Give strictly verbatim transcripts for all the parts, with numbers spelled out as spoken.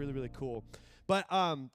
really, really cool. But um,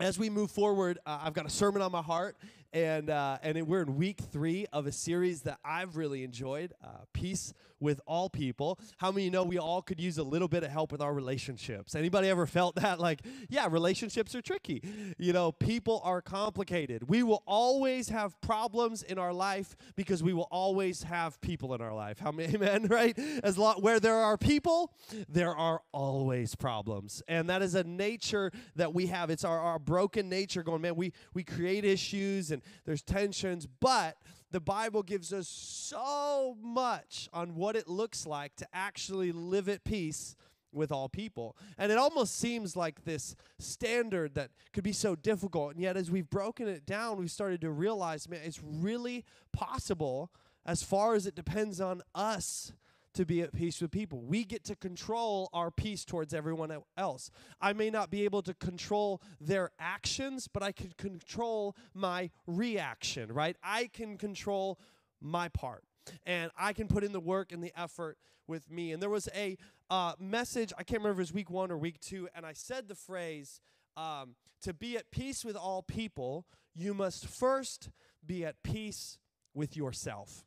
as we move forward, uh, I've got a sermon on my heart, and uh, and it, we're in week three of a series that I've really enjoyed, uh, Peace with All People. How many of you know we all could use a little bit of help with our relationships? Anybody ever felt that? Like, yeah, relationships are tricky. You know, people are complicated. We will always have problems in our life because we will always have people in our life. How many, amen, right? As long, where there are people, there are always problems. And that is a nature that we have. It's our, our broken nature going, man, we, we create issues and there's tensions, but the Bible gives us so much on what it looks like to actually live at peace with all people. And it almost seems like this standard that could be so difficult, and yet as we've broken it down, we've started to realize, man, it's really possible as far as it depends on us to be at peace with people. We get to control our peace towards everyone else. I may not be able to control their actions, but I can control my reaction, right? I can control my part, and I can put in the work and the effort with me. And there was a uh, message, I can't remember if it was week one or week two, and I said the phrase, um, to be at peace with all people, you must first be at peace with yourself.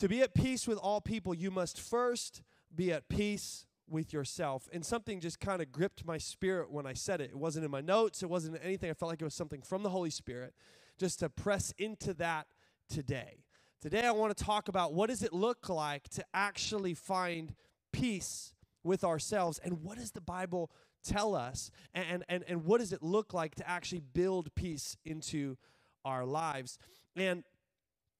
To be at peace with all people, you must first be at peace with yourself. And something just kind of gripped my spirit when I said it. It wasn't in my notes. It wasn't anything. I felt like it was something from the Holy Spirit, just to press into that today. Today I want to talk about what does it look like to actually find peace with ourselves, and what does the Bible tell us, and, and, and what does it look like to actually build peace into our lives. And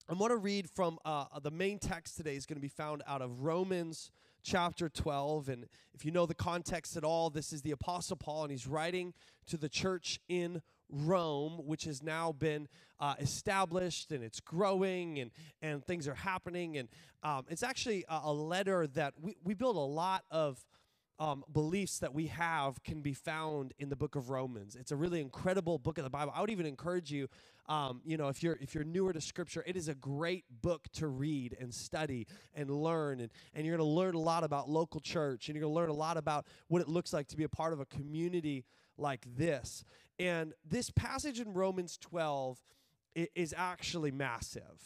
I'm going to read from uh, the main text today is going to be found out of Romans chapter twelve. And if you know the context at all, this is the Apostle Paul, and he's writing to the church in Rome, which has now been uh, established, and it's growing, and, and things are happening. And um, it's actually a, a letter that we, we build a lot of Um, beliefs that we have can be found in the book of Romans. It's a really incredible book of the Bible. I would even encourage you, um, you know, if you're if you're newer to Scripture, it is a great book to read and study and learn, and, and you're going to learn a lot about local church, and you're going to learn a lot about what it looks like to be a part of a community like this. And this passage in Romans twelve is actually massive.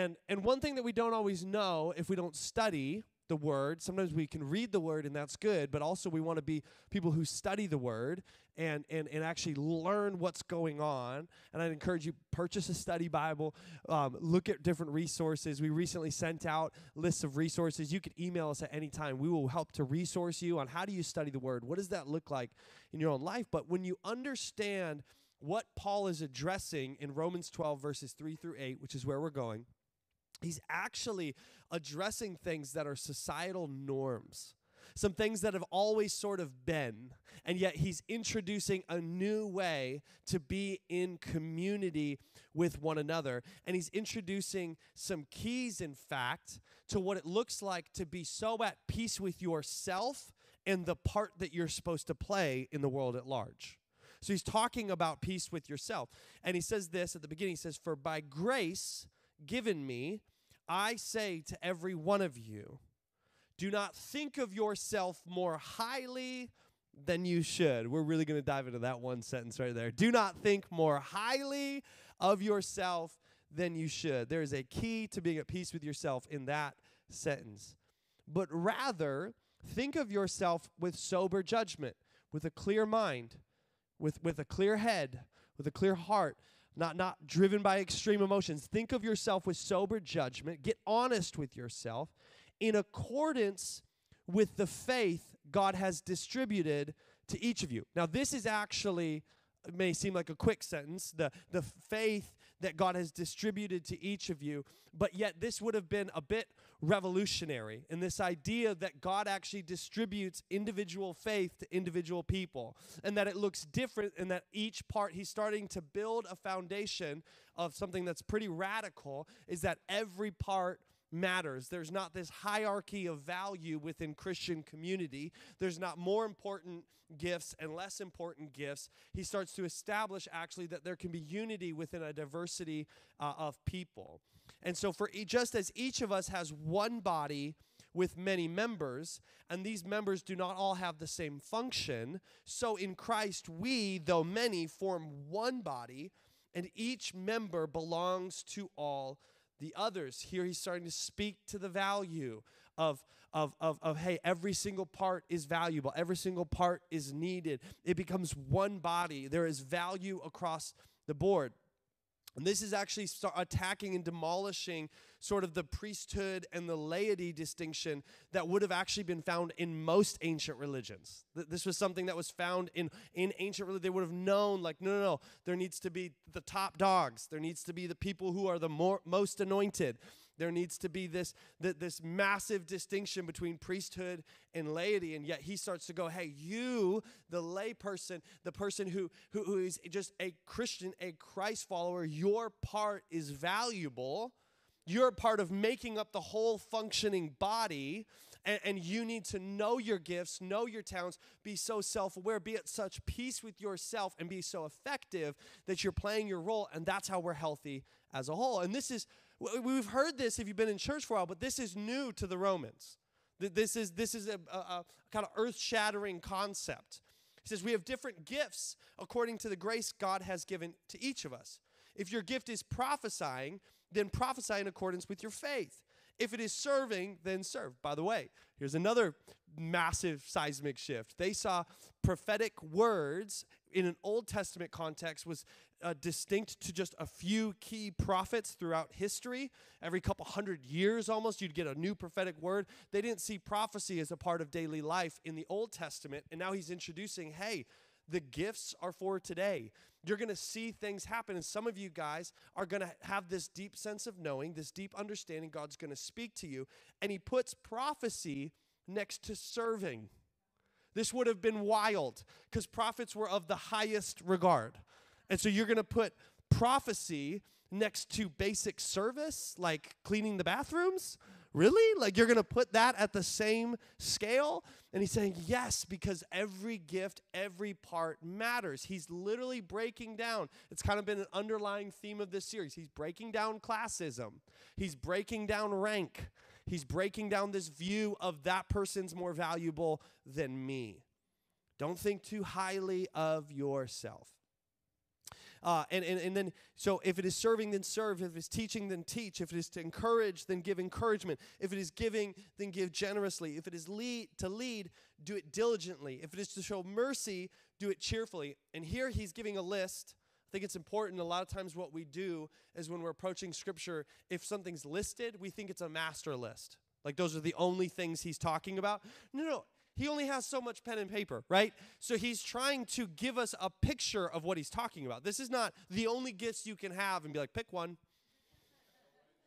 And, and one thing that we don't always know if we don't study the word. Sometimes we can read the word, and that's good, but also we want to be people who study the word and, and, and actually learn what's going on. And I'd encourage you, purchase a study Bible, um, look at different resources. We recently sent out lists of resources. You can email us at any time. We will help to resource you on how do you study the word? What does that look like in your own life? But when you understand what Paul is addressing in Romans twelve, verses three through eight, which is where we're going, he's actually addressing things that are societal norms, some things that have always sort of been, and yet he's introducing a new way to be in community with one another, and he's introducing some keys, in fact, to what it looks like to be so at peace with yourself and the part that you're supposed to play in the world at large. So he's talking about peace with yourself, and he says this at the beginning, he says, "For by grace given me, I say to every one of you, do not think of yourself more highly than you should." We're really going to dive into that one sentence right there. Do not think more highly of yourself than you should. There is a key to being at peace with yourself in that sentence. "But rather, think of yourself with sober judgment, with a clear mind, with, with a clear head, with a clear heart, Not, not driven by extreme emotions. Think of yourself with sober judgment. Get honest with yourself in accordance with the faith God has distributed to each of you." Now, this is actually, it may seem like a quick sentence, the, the faith that God has distributed to each of you, but yet this would have been a bit revolutionary in this idea that God actually distributes individual faith to individual people, and that it looks different, and that each part, he's starting to build a foundation of something that's pretty radical, is that every part matters. There's not this hierarchy of value within Christian community. There's not more important gifts and less important gifts. He starts to establish actually that there can be unity within a diversity uh, of people. And so for e- just as each of us has one body with many members, and these members do not all have the same function. So in Christ we, though many, form one body, and each member belongs to all the others. Here he's starting to speak to the value of, of, of, of, hey, every single part is valuable. Every single part is needed. It becomes one body. There is value across the board. And this is actually start attacking and demolishing sort of the priesthood and the laity distinction that would have actually been found in most ancient religions. This was something that was found in, in ancient religion. They would have known, like, no, no, no, there needs to be the top dogs. There needs to be the people who are the more, most anointed. There needs to be this, th this massive distinction between priesthood and laity. And yet he starts to go, hey, you, the lay person, the person who, who, who is just a Christian, a Christ follower, your part is valuable. You're part of making up the whole functioning body, and, and you need to know your gifts, know your talents, be so self-aware, be at such peace with yourself, and be so effective that you're playing your role, and that's how we're healthy as a whole. And this is, we've heard this if you've been in church for a while, but this is new to the Romans. This is, this is a, a, a kind of earth-shattering concept. He says we have different gifts according to the grace God has given to each of us. If your gift is prophesying, then prophesy in accordance with your faith. If it is serving, then serve. By the way, here's another massive seismic shift. They saw prophetic words in an Old Testament context was uh, distinct to just a few key prophets throughout history. Every couple hundred years almost, you'd get a new prophetic word. They didn't see prophecy as a part of daily life in the Old Testament, and now he's introducing, hey, the gifts are for today. You're going to see things happen, and some of you guys are going to have this deep sense of knowing, this deep understanding. God's going to speak to you, and he puts prophecy next to serving. This would have been wild because prophets were of the highest regard, and so you're going to put prophecy next to basic service, like cleaning the bathrooms? Really? Like you're going to put that at the same scale? And he's saying, yes, because every gift, every part matters. He's literally breaking down. It's kind of been an underlying theme of this series. He's breaking down classism. He's breaking down rank. He's breaking down this view of that person's more valuable than me. Don't think too highly of yourself. Uh, and, and, and then, so if it is serving, then serve. If it is teaching, then teach. If it is to encourage, then give encouragement. If it is giving, then give generously. If it is lead, to lead, do it diligently. If it is to show mercy, do it cheerfully. And here he's giving a list. I think it's important. A lot of times what we do is when we're approaching Scripture, if something's listed, we think it's a master list. Like those are the only things he's talking about. No, no. He only has so much pen and paper, right? So he's trying to give us a picture of what he's talking about. This is not the only gifts you can have and be like, pick one.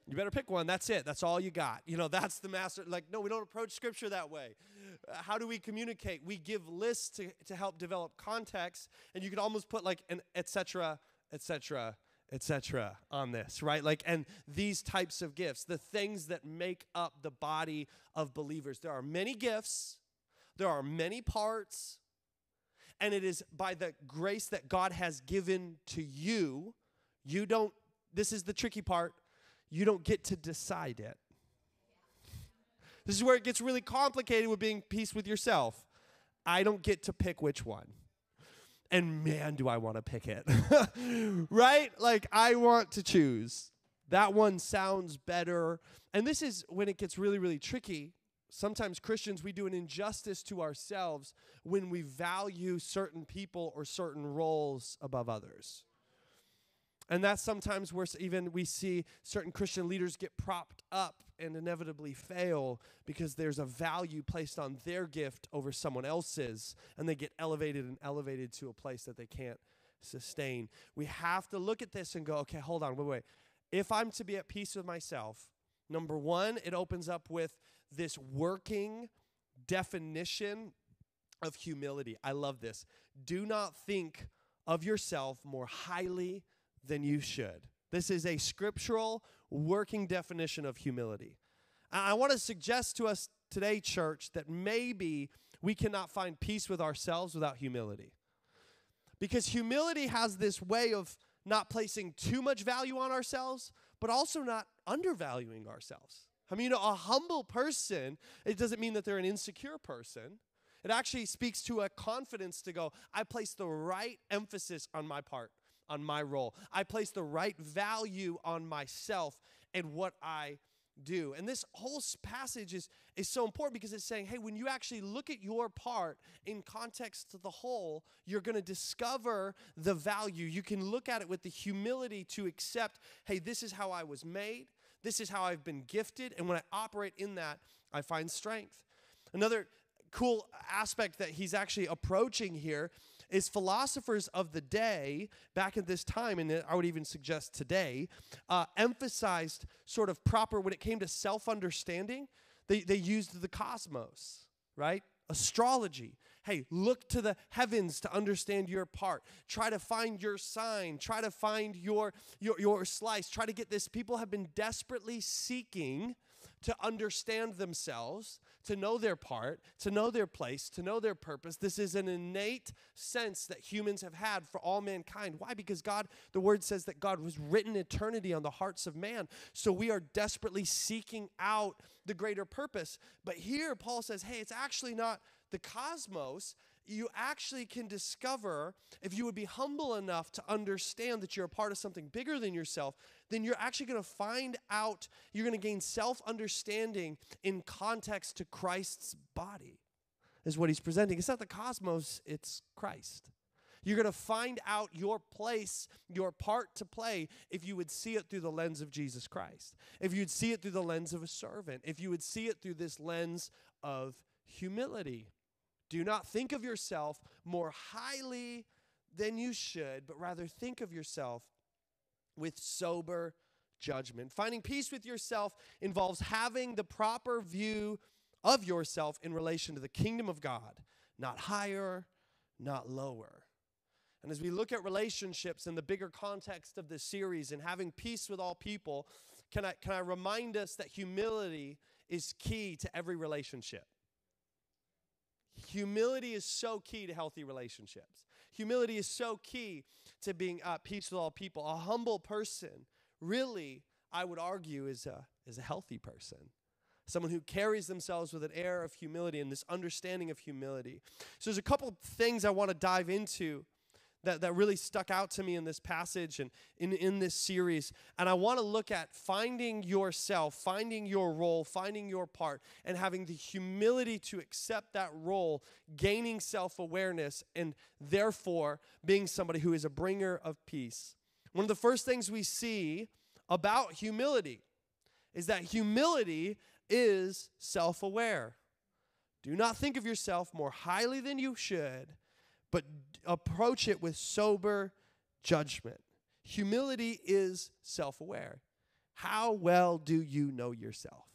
You better pick one. That's it. That's all you got. You know, that's the master. Like, no, we don't approach Scripture that way. Uh, how do we communicate? We give lists to, to help develop context, and you could almost put like an et cetera, et cetera, et cetera on this, right? Like, and these types of gifts, the things that make up the body of believers. There are many gifts. There are many parts, and it is by the grace that God has given to you. You don't, this is the tricky part, you don't get to decide it. This is where it gets really complicated with being peace with yourself. I don't get to pick which one. And man, do I want to pick it, right? Like I want to choose. That one sounds better. And this is when it gets really, really tricky. Sometimes Christians, we do an injustice to ourselves when we value certain people or certain roles above others. And that's sometimes where even we see certain Christian leaders get propped up and inevitably fail because there's a value placed on their gift over someone else's, and they get elevated and elevated to a place that they can't sustain. We have to look at this and go, okay, hold on, wait, wait. If I'm to be at peace with myself, number one, it opens up with this working definition of humility. I love this. Do not think of yourself more highly than you should. This is a scriptural working definition of humility. I want to suggest to us today, church, that maybe we cannot find peace with ourselves without humility. Because humility has this way of not placing too much value on ourselves, but also not undervaluing ourselves. I mean, a humble person, it doesn't mean that they're an insecure person. It actually speaks to a confidence to go, I place the right emphasis on my part, on my role. I place the right value on myself and what I do. And this whole passage is, is so important because it's saying, hey, when you actually look at your part in context to the whole, you're going to discover the value. You can look at it with the humility to accept, hey, this is how I was made. This is how I've been gifted. And when I operate in that, I find strength. Another cool aspect that he's actually approaching here is philosophers of the day back at this time, and I would even suggest today, uh, emphasized sort of proper, when it came to self-understanding, they, they used the cosmos, right? Astrology. Hey, look to the heavens to understand your part. Try to find your sign. Try to find your, your, your slice. Try to get this. People have been desperately seeking to understand themselves, to know their part, to know their place, to know their purpose. This is an innate sense that humans have had for all mankind. Why? Because God, the word says that God was written eternity on the hearts of man. So we are desperately seeking out the greater purpose. But here Paul says, hey, it's actually not the cosmos. You actually can discover, if you would be humble enough to understand that you're a part of something bigger than yourself, then you're actually going to find out, you're going to gain self-understanding in context to Christ's body, is what he's presenting. It's not the cosmos, it's Christ. You're going to find out your place, your part to play, if you would see it through the lens of Jesus Christ, if you'd see it through the lens of a servant, if you would see it through this lens of humility. Do not think of yourself more highly than you should, but rather think of yourself with sober judgment. Finding peace with yourself involves having the proper view of yourself in relation to the kingdom of God, not higher, not lower. And as we look at relationships in the bigger context of this series and having peace with all people, can I, can I remind us that humility is key to every relationship? Humility is so key to healthy relationships. Humility is so key to being at peace with all people. A humble person, really, I would argue, is a, is a healthy person. Someone who carries themselves with an air of humility and this understanding of humility. So there's a couple things I want to dive into that, that really stuck out to me in this passage and in, in this series. And I want to look at finding yourself, finding your role, finding your part, and having the humility to accept that role, gaining self-awareness, and therefore being somebody who is a bringer of peace. One of the first things we see about humility is that humility is self-aware. Do not think of yourself more highly than you should, but approach it with sober judgment. Humility is self-aware. How well do you know yourself?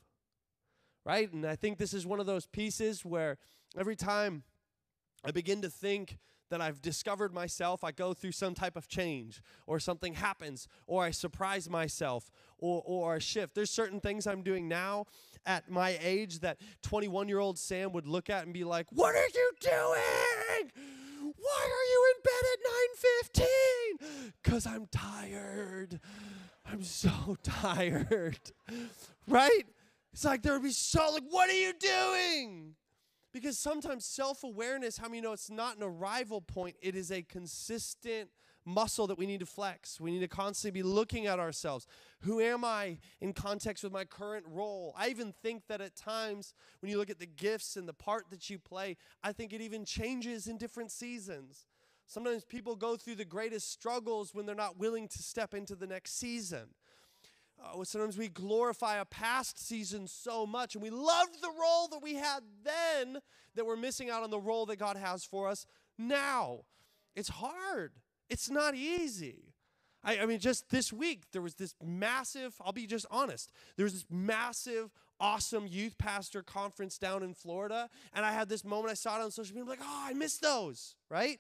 Right? And I think this is one of those pieces where every time I begin to think that I've discovered myself, I go through some type of change, or something happens, or I surprise myself, or, or a shift. There's certain things I'm doing now at my age that twenty-one-year-old Sam would look at and be like, what are you doing? Why are you in bed at nine fifteen? Because I'm tired. I'm so tired. Right? It's like there would be so, like, what are you doing? Because sometimes self-awareness, how many know it's not an arrival point, it is a consistent muscle that we need to flex. We need to constantly be looking at ourselves. Who am I in context with my current role? I even think that at times, when you look at the gifts and the part that you play, I think it even changes in different seasons. Sometimes people go through the greatest struggles when they're not willing to step into the next season. Oh, sometimes we glorify a past season so much, and we love the role that we had then, that we're missing out on the role that God has for us now. It's hard. It's not easy. I, I mean, just this week, there was this massive, I'll be just honest, there was this massive, awesome youth pastor conference down in Florida, and I had this moment, I saw it on social media, I'm like, oh, I missed those, right?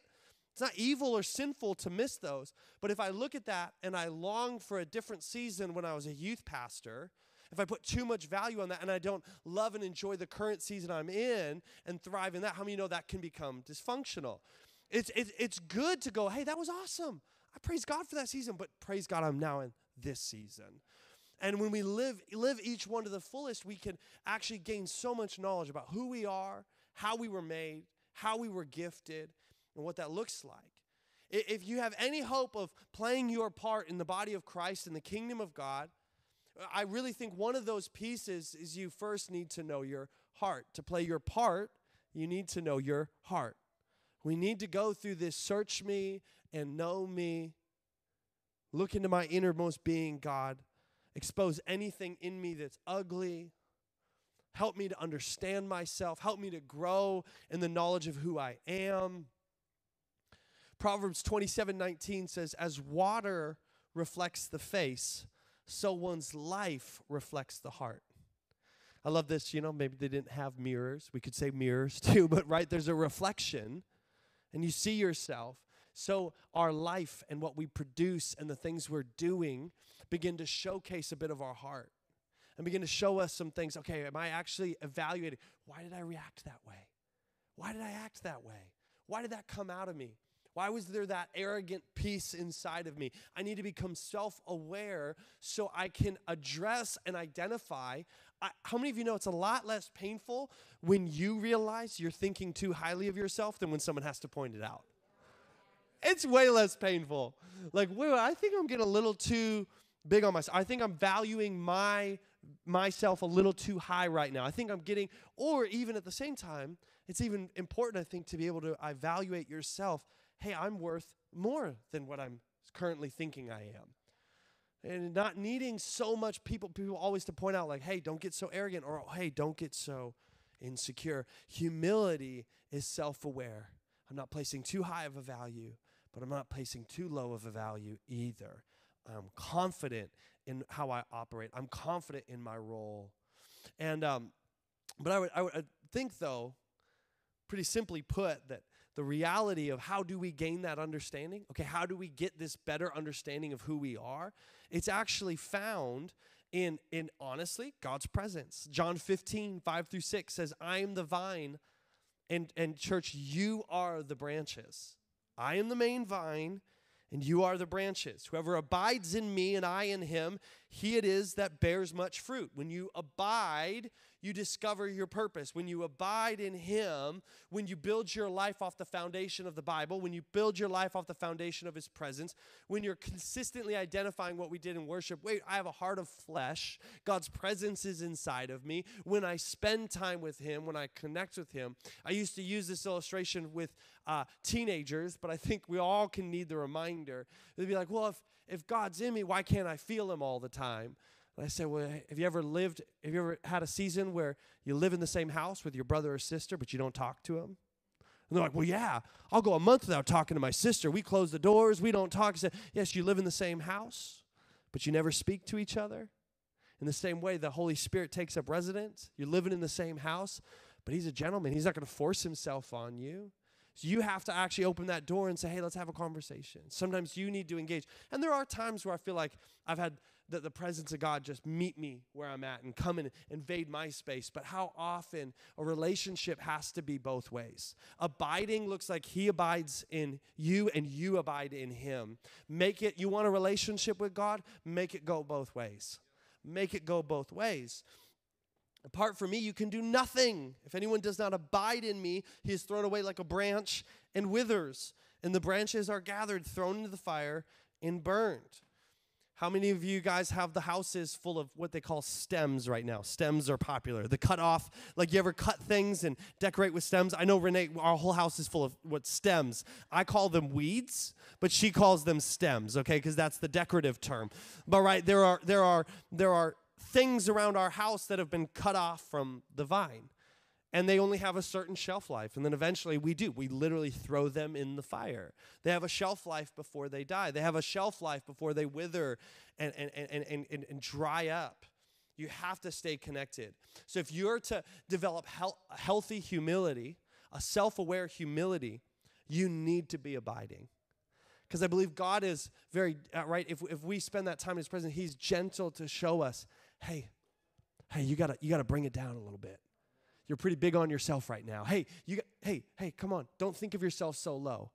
It's not evil or sinful to miss those. But if I look at that and I long for a different season when I was a youth pastor, if I put too much value on that and I don't love and enjoy the current season I'm in and thrive in that, how many know that can become dysfunctional? It's, it's, it's good to go, hey, that was awesome. I praise God for that season, but praise God I'm now in this season. And when we live, live each one to the fullest, we can actually gain so much knowledge about who we are, how we were made, how we were gifted, and what that looks like. If you have any hope of playing your part in the body of Christ and the kingdom of God, I really think one of those pieces is you first need to know your heart. To play your part, you need to know your heart. We need to go through this search me and know me. Look into my innermost being, God. Expose anything in me that's ugly. Help me to understand myself. Help me to grow in the knowledge of who I am. Proverbs twenty-seven nineteen says, as water reflects the face, so one's life reflects the heart. I love this, you know, maybe they didn't have mirrors. We could say mirrors too, but right, there's a reflection, and you see yourself. So our life and what we produce and the things we're doing begin to showcase a bit of our heart and begin to show us some things. Okay, am I actually evaluating? Why did I react that way? Why did I act that way? Why did that come out of me? Why was there that arrogant piece inside of me? I need to become self-aware so I can address and identify. I, how many of you know it's a lot less painful when you realize you're thinking too highly of yourself than when someone has to point it out? It's way less painful. Like, wait, I think I'm getting a little too big on myself. I think I'm valuing my myself a little too high right now. I think I'm getting, or even at the same time, it's even important, I think, to be able to evaluate yourself. Hey, I'm worth more than what I'm currently thinking I am. And not needing so much people, people always to point out like, hey, don't get so arrogant, or hey, don't get so insecure. Humility is self-aware. I'm not placing too high of a value, but I'm not placing too low of a value either. I'm confident in how I operate. I'm confident in my role. And, um, but I would, I would think though, pretty simply put, that the reality of how do we gain that understanding? Okay, how do we get this better understanding of who we are? It's actually found in, in honestly, God's presence. John fifteen, five through six says, I am the vine, and, and church, you are the branches. I am the main vine, and you are the branches. Whoever abides in me and I in him, he it is that bears much fruit. When you abide, you discover your purpose. When you abide in him, when you build your life off the foundation of the Bible, when you build your life off the foundation of his presence, when you're consistently identifying what we did in worship, wait, I have a heart of flesh. God's presence is inside of me. When I spend time with him, when I connect with him, I used to use this illustration with uh, teenagers, but I think we all can need the reminder. They'd be like, well, if, if God's in me, why can't I feel him all the time? I said, well, have you ever lived, have you ever had a season where you live in the same house with your brother or sister, but you don't talk to them? And they're like, well, yeah, I'll go a month without talking to my sister. We close the doors. We don't talk. I said, yes, you live in the same house, but you never speak to each other. In the same way, the Holy Spirit takes up residence. You're living in the same house, but he's a gentleman. He's not going to force himself on you. So you have to actually open that door and say, hey, let's have a conversation. Sometimes you need to engage. And there are times where I feel like I've had that the presence of God just meet me where I'm at and come and invade my space. But how often a relationship has to be both ways. Abiding looks like he abides in you and you abide in him. Make it, you want a relationship with God, make it go both ways. Make it go both ways. Apart from me, you can do nothing. If anyone does not abide in me, he is thrown away like a branch and withers. And the branches are gathered, thrown into the fire, and burned. How many of you guys have the houses full of what they call stems right now? Stems are popular. The cut off, like you ever cut things and decorate with stems? I know Renee, our whole house is full of what stems. I call them weeds, but she calls them stems, okay? Because that's the decorative term. But right, there are there are there are things around our house that have been cut off from the vine. And they only have a certain shelf life. And then eventually we do. We literally throw them in the fire. They have a shelf life before they die. They have a shelf life before they wither and, and, and, and, and, and dry up. You have to stay connected. So if you're to develop hel- healthy humility, a self-aware humility, you need to be abiding. Because I believe God is very, uh, right, if, if we spend that time in his presence, he's gentle to show us, hey, hey, you gotta, you gotta bring it down a little bit. You're pretty big on yourself right now. Hey, you, hey, hey, come on. Don't think of yourself so low.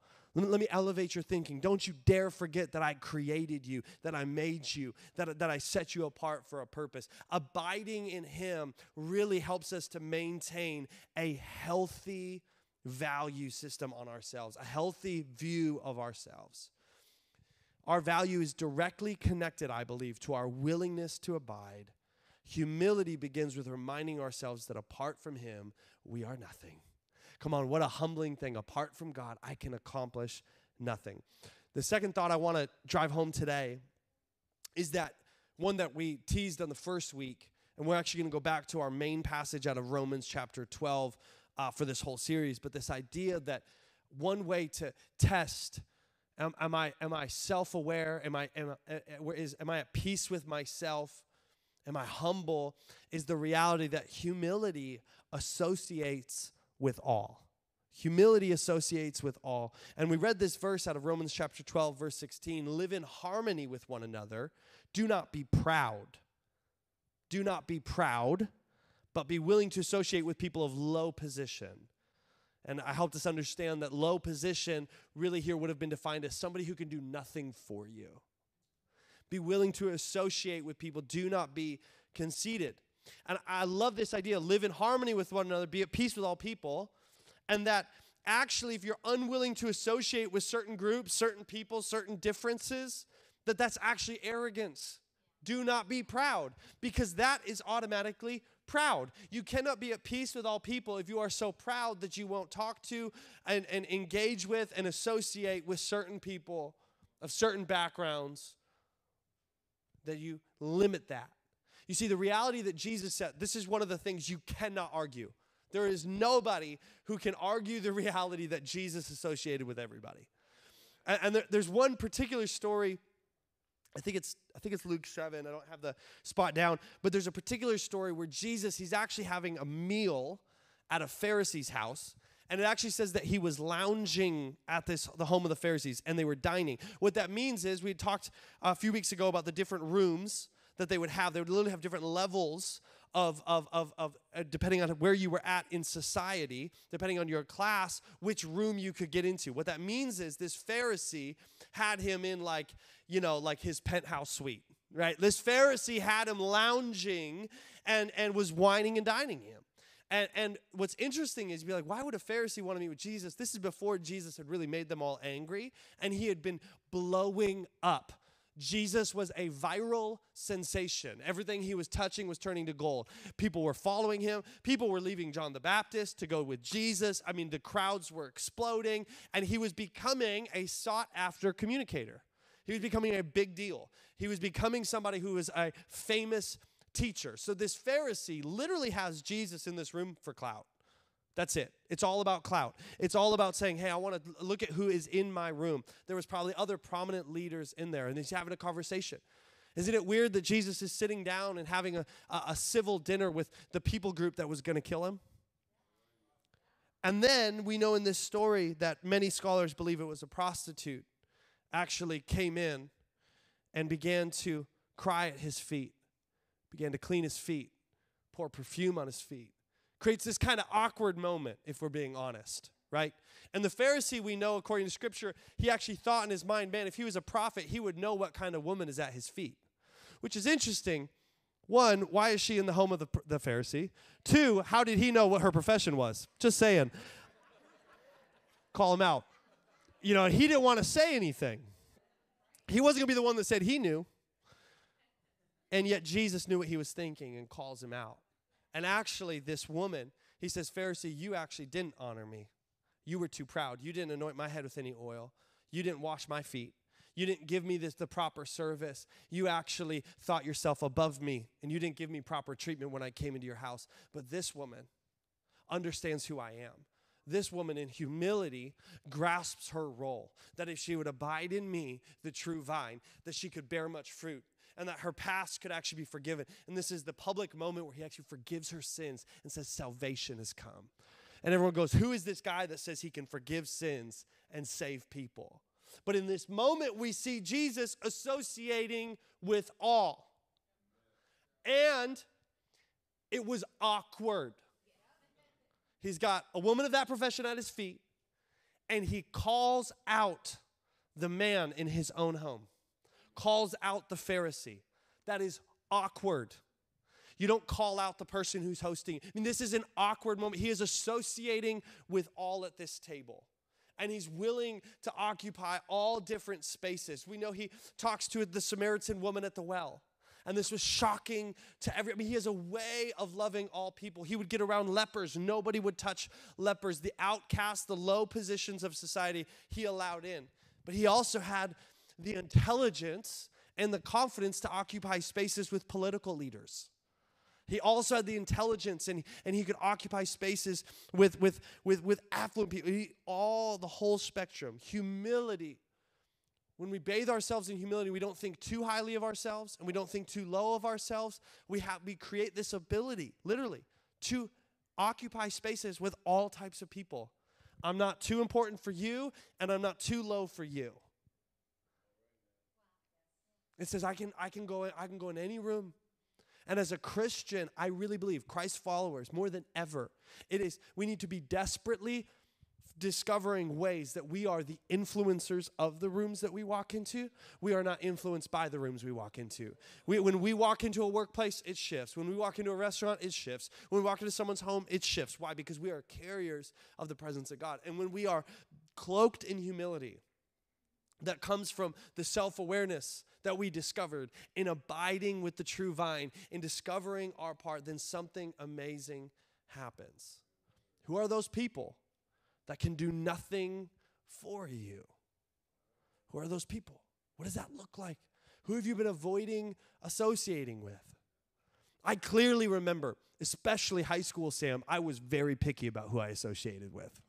Let me elevate your thinking. Don't you dare forget that I created you, that I made you, that, that I set you apart for a purpose. Abiding in him really helps us to maintain a healthy value system on ourselves, a healthy view of ourselves. Our value is directly connected, I believe, to our willingness to abide. Humility begins with reminding ourselves that apart from him, we are nothing. Come on, what a humbling thing. Apart from God, I can accomplish nothing. The second thought I want to drive home today is that one that we teased on the first week, and we're actually going to go back to our main passage out of Romans chapter twelve uh, for this whole series, but this idea that one way to test, am, am I am I self-aware? Am I am I, is, am I at peace with myself? Am I humble? Is the reality that humility associates with all. Humility associates with all. And we read this verse out of Romans chapter twelve, verse sixteen. Live in harmony with one another. Do not be proud. Do not be proud, but be willing to associate with people of low position. And I helped us understand that low position really here would have been defined as somebody who can do nothing for you. Be willing to associate with people. Do not be conceited. And I love this idea, live in harmony with one another, be at peace with all people, and that actually if you're unwilling to associate with certain groups, certain people, certain differences, that that's actually arrogance. Do not be proud, because that is automatically proud. You cannot be at peace with all people if you are so proud that you won't talk to and, and engage with and associate with certain people of certain backgrounds, that you limit that. You see, the reality that Jesus said, this is one of the things you cannot argue. There is nobody who can argue the reality that Jesus associated with everybody. And, and there, there's one particular story, I think it's I think it's Luke seven, I don't have the spot down, but there's a particular story where Jesus, he's actually having a meal at a Pharisee's house, and it actually says that he was lounging at this the home of the Pharisees, and they were dining. What that means is, we talked a few weeks ago about the different rooms that they would have. They would literally have different levels of, of, of, of uh, depending on where you were at in society, depending on your class, which room you could get into. What that means is this Pharisee had him in like, you know, like his penthouse suite, right? This Pharisee had him lounging and, and was wining and dining him. And, and what's interesting is you'd be like, why would a Pharisee want to meet with Jesus? This is before Jesus had really made them all angry, and he had been blowing up. Jesus was a viral sensation. Everything he was touching was turning to gold. People were following him. People were leaving John the Baptist to go with Jesus. I mean, the crowds were exploding, and he was becoming a sought-after communicator. He was becoming a big deal. He was becoming somebody who was a famous teacher. So this Pharisee literally has Jesus in this room for clout. That's it. It's all about clout. It's all about saying, hey, I want to look at who is in my room. There was probably other prominent leaders in there, and he's having a conversation. Isn't it weird that Jesus is sitting down and having a, a, a civil dinner with the people group that was going to kill him? And then we know in this story that many scholars believe it was a prostitute actually came in and began to cry at his feet, began to clean his feet, pour perfume on his feet. Creates this kind of awkward moment, if we're being honest, right? And the Pharisee, we know, according to Scripture, he actually thought in his mind, man, if he was a prophet, he would know what kind of woman is at his feet, which is interesting. One, why is she in the home of the, the Pharisee? Two, how did he know what her profession was? Just saying. Call him out. You know, he didn't want to say anything. He wasn't going to be the one that said he knew. And yet Jesus knew what he was thinking and calls him out. And actually, this woman, he says, Pharisee, you actually didn't honor me. You were too proud. You didn't anoint my head with any oil. You didn't wash my feet. You didn't give me this, the proper service. You actually thought yourself above me, and you didn't give me proper treatment when I came into your house. But this woman understands who I am. This woman in humility grasps her role, that if she would abide in me, the true vine, that she could bear much fruit, and that her past could actually be forgiven. And this is the public moment where he actually forgives her sins and says, salvation has come. And everyone goes, who is this guy that says he can forgive sins and save people? But in this moment, we see Jesus associating with all. And it was awkward. He's got a woman of that profession at his feet, and he calls out the man in his own home, calls out the Pharisee. That is awkward. You don't call out the person who's hosting. I mean, this is an awkward moment. He is associating with all at this table. And he's willing to occupy all different spaces. We know he talks to the Samaritan woman at the well. And this was shocking to everyone. I mean, he has a way of loving all people. He would get around lepers. Nobody would touch lepers. The outcasts, the low positions of society, he allowed in. But he also had the intelligence and the confidence to occupy spaces with political leaders. He also had the intelligence, and, and he could occupy spaces with, with, with, with affluent people. He, all the whole spectrum. Humility. When we bathe ourselves in humility, we don't think too highly of ourselves, and we don't think too low of ourselves. We, have, we create this ability, literally, to occupy spaces with all types of people. I'm not too important for you, and I'm not too low for you. It says I can, I can go in, I can go in any room. And as a Christian, I really believe, Christ's followers, more than ever, it is we need to be desperately discovering ways that we are the influencers of the rooms that we walk into. We are not influenced by the rooms we walk into. We, when we walk into a workplace, it shifts. When we walk into a restaurant, it shifts. When we walk into someone's home, it shifts. Why? Because we are carriers of the presence of God. And when we are cloaked in humility, that comes from the self-awareness that we discovered in abiding with the true vine, in discovering our part, then something amazing happens. Who are those people that can do nothing for you? Who are those people? What does that look like? Who have you been avoiding associating with? I clearly remember, especially high school, Sam, I was very picky about who I associated with.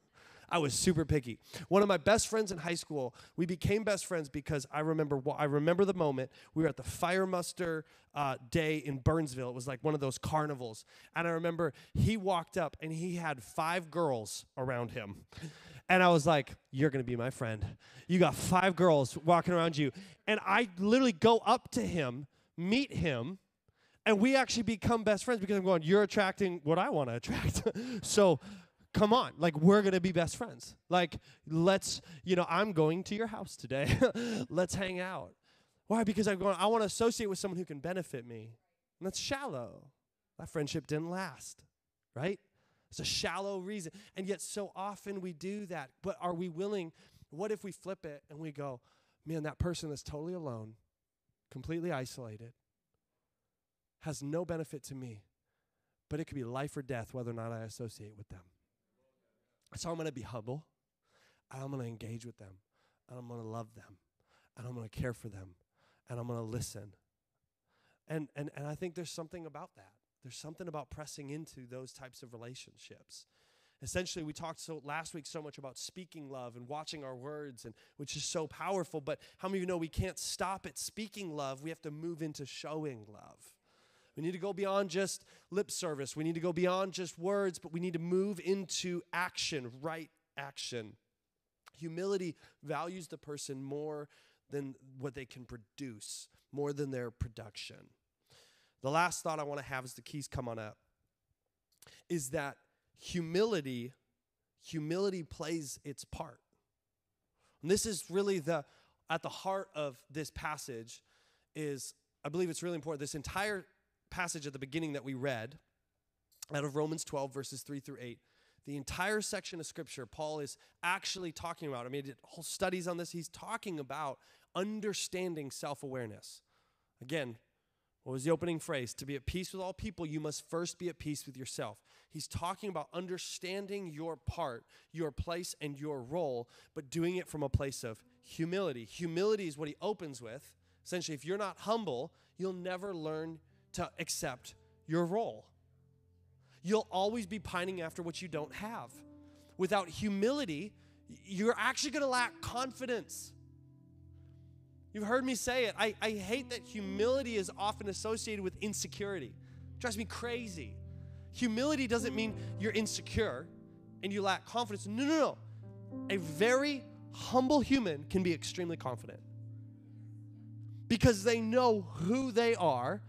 I was super picky. One of my best friends in high school, we became best friends because I remember I remember the moment we were at the fire muster uh, day in Burnsville. It was like one of those carnivals. And I remember he walked up and he had five girls around him. And I was like, you're going to be my friend. You got five girls walking around you. And I literally go up to him, meet him, and we actually become best friends because I'm going, you're attracting what I want to attract. So come on, like, we're going to be best friends. Like, let's, you know, I'm going to your house today. Let's hang out. Why? Because I'm going, I want to associate with someone who can benefit me. And that's shallow. That friendship didn't last, right? It's a shallow reason. And yet so often we do that. But are we willing? What if we flip it and we go, man, that person is totally alone, completely isolated, has no benefit to me, but it could be life or death whether or not I associate with them. So I'm going to be humble, and I'm going to engage with them, and I'm going to love them, and I'm going to care for them, and I'm going to listen. And, and, and I think there's something about that. There's something about pressing into those types of relationships. Essentially, we talked so last week so much about speaking love and watching our words, and which is so powerful, but how many of you know we can't stop at speaking love? We have to move into showing love. We need to go beyond just lip service. We need to go beyond just words, but we need to move into action, right action. Humility values the person more than what they can produce, more than their production. The last thought I want to have as the keys come on up is that humility, humility plays its part. And this is really the, at the heart of this passage is, I believe it's really important, this entire passage at the beginning that we read out of Romans twelve, verses three through eight, the entire section of Scripture Paul is actually talking about. I mean, he did whole studies on this. He's talking about understanding self-awareness. Again, what was the opening phrase? To be at peace with all people, you must first be at peace with yourself. He's talking about understanding your part, your place, and your role, but doing it from a place of humility. Humility is what he opens with. Essentially, if you're not humble, you'll never learn to accept your role. You'll always be pining after what you don't have. Without humility, you're actually going to lack confidence. You've heard me say it. I, I hate that humility is often associated with insecurity. It drives me crazy. Humility doesn't mean you're insecure and you lack confidence. No, no, no. A very humble human can be extremely confident because they know who they are.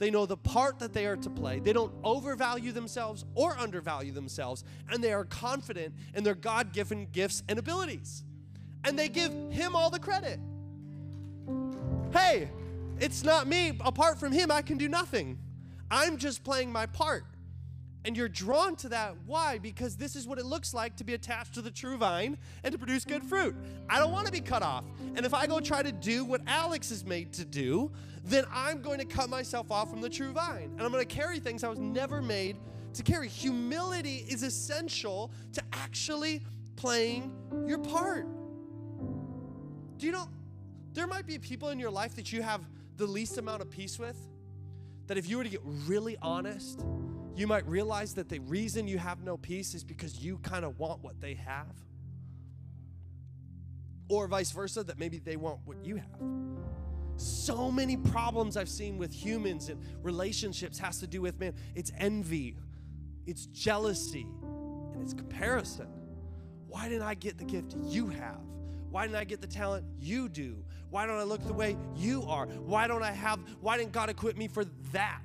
They know the part that they are to play. They don't overvalue themselves or undervalue themselves, and they are confident in their God-given gifts and abilities. And they give him all the credit. Hey, it's not me. Apart from him, I can do nothing. I'm just playing my part. And you're drawn to that. Why? Because this is what it looks like to be attached to the true vine and to produce good fruit. I don't want to be cut off. And if I go try to do what Alex is made to do, then I'm going to cut myself off from the true vine. And I'm going to carry things I was never made to carry. Humility is essential to actually playing your part. Do you know, there might be people in your life that you have the least amount of peace with, that if you were to get really honest, you might realize that the reason you have no peace is because you kind of want what they have. Or vice versa, that maybe they want what you have. So many problems I've seen with humans and relationships has to do with, man, it's envy, it's jealousy, and it's comparison. Why didn't I get the gift you have? Why didn't I get the talent you do? Why don't I look the way you are? Why don't I have, why didn't God equip me for that?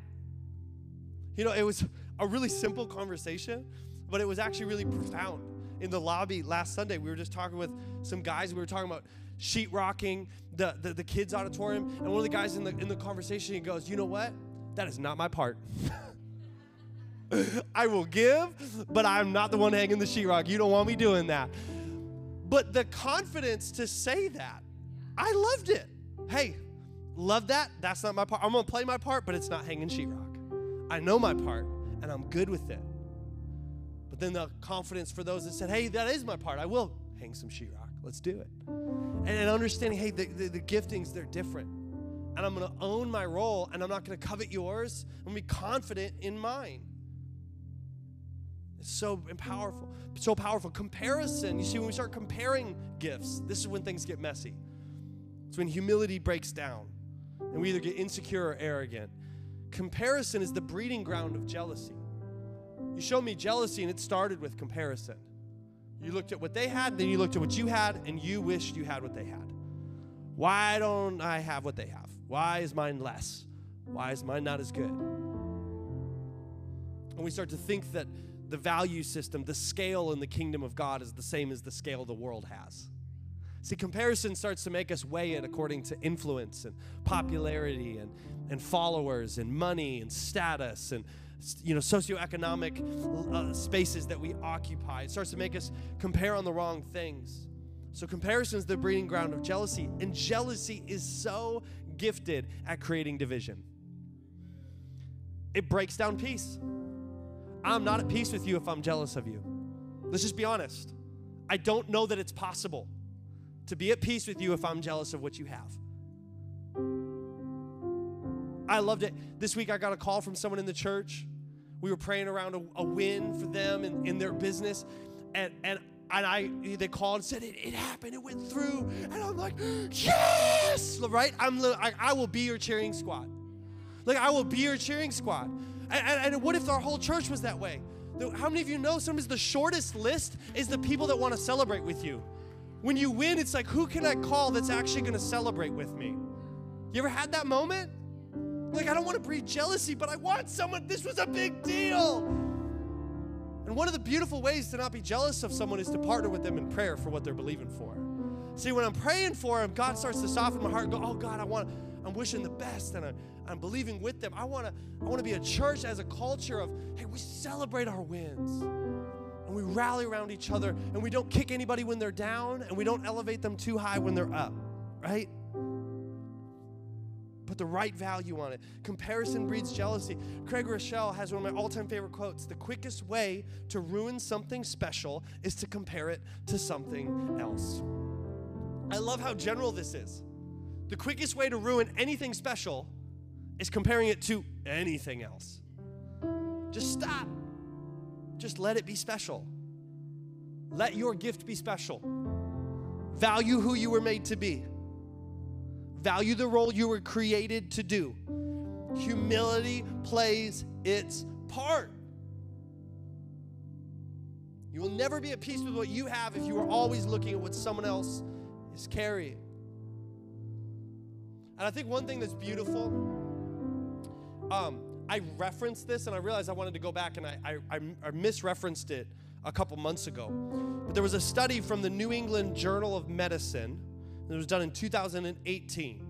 You know, it was a really simple conversation, but it was actually really profound. In the lobby last Sunday, we were just talking with some guys. We were talking about sheetrocking the, the, the kids' auditorium. And one of the guys in the, in the conversation, he goes, you know what? That is not my part. I will give, but I'm not the one hanging the sheetrock. You don't want me doing that. But the confidence to say that, I loved it. Hey, love that. That's not my part. I'm going to play my part, but it's not hanging sheetrock. I know my part, and I'm good with it. But then the confidence for those that said, hey, that is my part. I will hang some sheetrock. Let's do it. And, and understanding, hey, the, the, the giftings, they're different. And I'm going to own my role, and I'm not going to covet yours. I'm going to be confident in mine. It's so powerful. So powerful. Comparison. You see, when we start comparing gifts, this is when things get messy. It's when humility breaks down, and we either get insecure or arrogant. Comparison is the breeding ground of jealousy. You show me jealousy, and it started with comparison. You looked at what they had, then you looked at what you had, and you wished you had what they had. Why don't I have what they have? Why is mine less? Why is mine not as good? And we start to think that the value system, the scale in the kingdom of God is the same as the scale the world has. See, comparison starts to make us weigh it according to influence and popularity and, and followers and money and status and, you know, socioeconomic uh, spaces that we occupy. It starts to make us compare on the wrong things. So comparison is the breeding ground of jealousy, and jealousy is so gifted at creating division. It breaks down peace. I'm not at peace with you if I'm jealous of you. Let's just be honest. I don't know that it's possible to be at peace with you if I'm jealous of what you have. I loved it. This week I got a call from someone in the church. We were praying around a, a win for them in, in their business. And and and I they called and said, it, it happened, it went through. And I'm like, yes, right? I'm, I, I will be your cheering squad. Like, I will be your cheering squad. And, and, and what if our whole church was that way? How many of you know sometimes the shortest list is the people that want to celebrate with you? When you win, it's like, who can I call that's actually going to celebrate with me? You ever had that moment? Like, I don't want to breed jealousy, but I want someone. This was a big deal. And one of the beautiful ways to not be jealous of someone is to partner with them in prayer for what they're believing for. See, when I'm praying for them, God starts to soften my heart and go, oh, God, I want, I'm wishing the best, and I'm, I'm believing with them. I want to I want to be a church as a culture of, hey, we celebrate our wins. And we rally around each other, and we don't kick anybody when they're down, and we don't elevate them too high when they're up, right? Put the right value on it. Comparison breeds jealousy. Craig Rochelle has one of my all-time favorite quotes: the quickest way to ruin something special is to compare it to something else. I love how general this is. The quickest way to ruin anything special is comparing it to anything else. Just stop. Just let it be special. Let your gift be special. Value who you were made to be. Value the role you were created to do. Humility plays its part. You will never be at peace with what you have if you are always looking at what someone else is carrying. And I think one thing that's beautiful um, I referenced this, and I realized I wanted to go back, and I, I, I misreferenced it a couple months ago. But there was a study from the New England Journal of Medicine that was done in two thousand eighteen.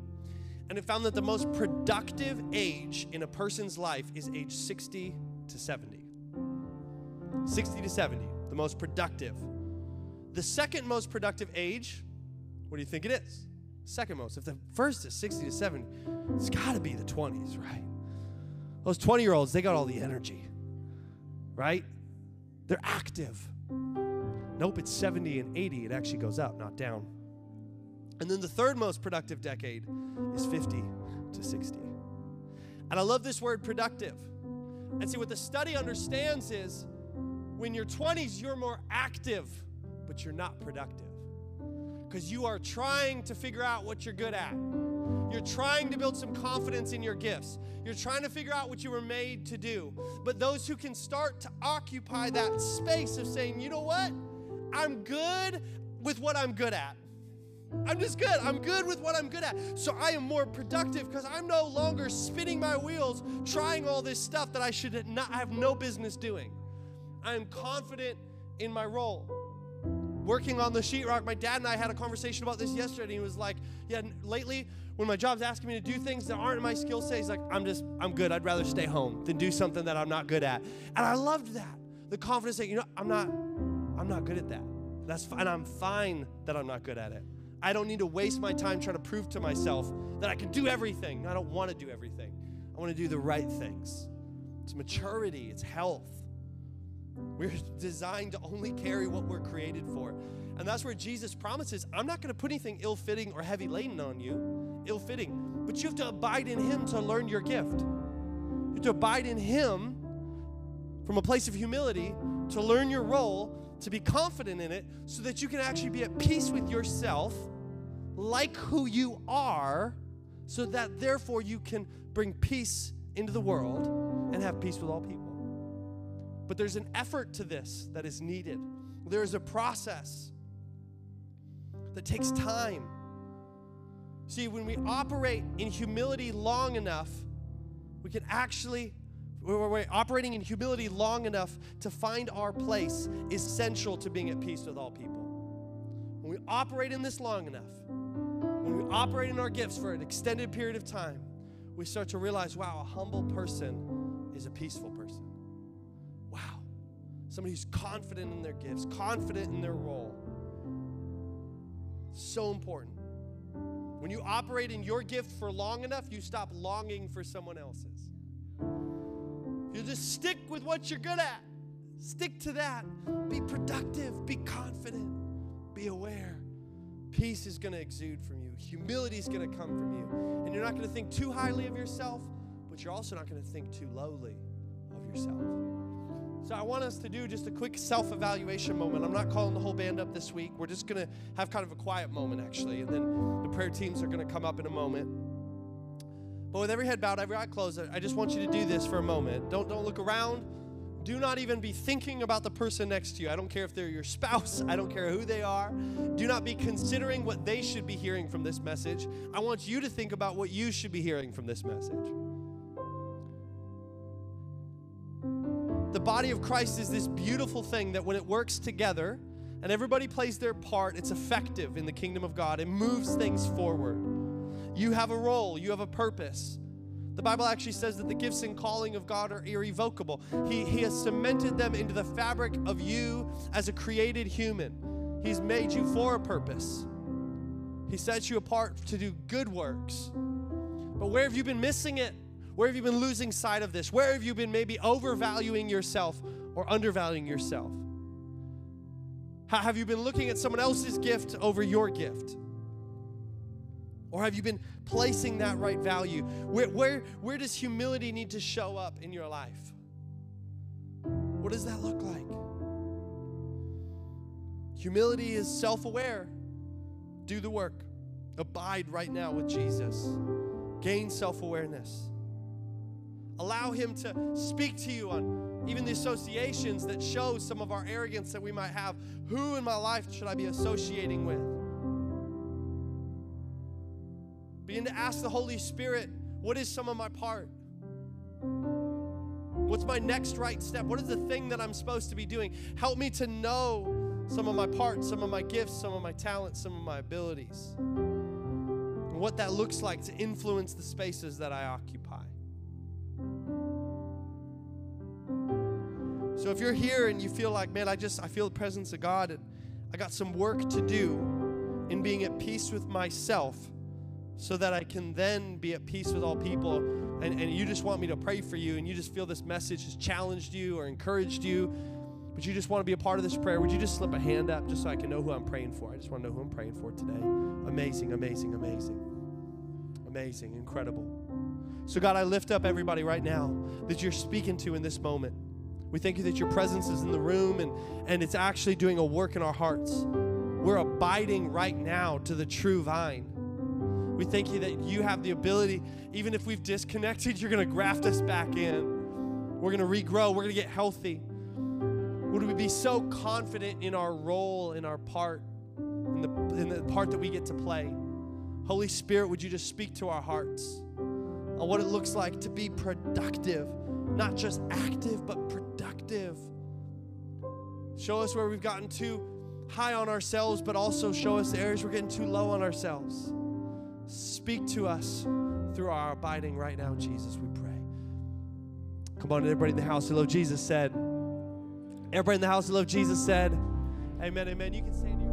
And it found that the most productive age in a person's life is age sixty to seventy. sixty to seventy, the most productive. The second most productive age, what do you think it is? Second most. If the first is sixty to seventy, it's got to be the twenties, right? Those twenty-year-olds, they got all the energy, right? They're active. Nope, it's seventy and eighty. It actually goes up, not down. And then the third most productive decade is fifty to sixty. And I love this word productive. And see, what the study understands is when you're twenties, you're more active, but you're not productive. Because you are trying to figure out what you're good at. You're trying to build some confidence in your gifts. You're trying to figure out what you were made to do. But those who can start to occupy that space of saying, you know what? I'm good with what I'm good at. I'm just good. I'm good with what I'm good at. So I am more productive because I'm no longer spinning my wheels trying all this stuff that I should not, I have no business doing. I am confident in my role. Working on the sheetrock, my dad and I had a conversation about this yesterday, and he was like, yeah, lately when my job's asking me to do things that aren't in my skill set, he's like, I'm just, I'm good. I'd rather stay home than do something that I'm not good at. And I loved that. The confidence that, you know, I'm not, I'm not good at that. That's fine. I'm fine that I'm not good at it. I don't need to waste my time trying to prove to myself that I can do everything. I don't want to do everything. I want to do the right things. It's maturity. It's health. We're designed to only carry what we're created for. And that's where Jesus promises, I'm not going to put anything ill-fitting or heavy laden on you, ill-fitting. But you have to abide in him to learn your gift. You have to abide in him from a place of humility to learn your role, to be confident in it so that you can actually be at peace with yourself, like who you are, so that therefore you can bring peace into the world and have peace with all people. But there's an effort to this that is needed. There is a process that takes time. See, when we operate in humility long enough, we can actually We're operating in humility long enough to find our place is central to being at peace with all people. When we operate in this long enough, when we operate in our gifts for an extended period of time, we start to realize, wow, a humble person is a peaceful person. Wow. Somebody who's confident in their gifts, confident in their role. So important. When you operate in your gift for long enough, you stop longing for someone else's. You just stick with what you're good at. Stick to that. Be productive. Be confident. Be aware. Peace is going to exude from you. Humility is going to come from you. And you're not going to think too highly of yourself, but you're also not going to think too lowly of yourself. So I want us to do just a quick self-evaluation moment. I'm not calling the whole band up this week. We're just going to have kind of a quiet moment, actually. And then the prayer teams are going to come up in a moment. But with every head bowed, every eye closed, I just want you to do this for a moment. Don't, don't look around. Do not even be thinking about the person next to you. I don't care if they're your spouse. I don't care who they are. Do not be considering what they should be hearing from this message. I want you to think about what you should be hearing from this message. The body of Christ is this beautiful thing that when it works together and everybody plays their part, it's effective in the kingdom of God. It moves things forward. You have a role. You have a purpose. The Bible actually says that the gifts and calling of God are irrevocable. He, he has cemented them into the fabric of you as a created human. He's made you for a purpose. He sets you apart to do good works. But where have you been missing it? Where have you been losing sight of this? Where have you been maybe overvaluing yourself or undervaluing yourself? How have you been looking at someone else's gift over your gift? Or have you been placing that right value? Where, where, where does humility need to show up in your life? What does that look like? Humility is self-aware. Do the work. Abide right now with Jesus. Gain self-awareness. Allow him to speak to you on even the associations that show some of our arrogance that we might have. Who in my life should I be associating with? Begin to ask the Holy Spirit, what is some of my part? What's my next right step? What is the thing that I'm supposed to be doing? Help me to know some of my parts, some of my gifts, some of my talents, some of my abilities. And what that looks like to influence the spaces that I occupy. So if you're here and you feel like, man, I just, I feel the presence of God and I got some work to do in being at peace with myself so that I can then be at peace with all people, and, and you just want me to pray for you and you just feel this message has challenged you or encouraged you, but you just want to be a part of this prayer, would you just slip a hand up just so I can know who I'm praying for? I just want to know who I'm praying for today. Amazing, amazing, amazing, amazing, incredible. So God, I lift up everybody right now that you're speaking to in this moment. We thank you that your presence is in the room and, and it's actually doing a work in our hearts. We're abiding right now to the true vine. We thank you that you have the ability, even if we've disconnected, you're going to graft us back in. We're going to regrow. We're going to get healthy. Would we be so confident in our role, in our part, in the, in the part that we get to play? Holy Spirit, would you just speak to our hearts on what it looks like to be productive, not just active, but productive. Show us where we've gotten too high on ourselves, but also show us the areas we're getting too low on ourselves. Speak to us through our abiding right now, Jesus, we pray. Come on, everybody in the house who love Jesus said, everybody in the house who love Jesus said, amen, amen. You can say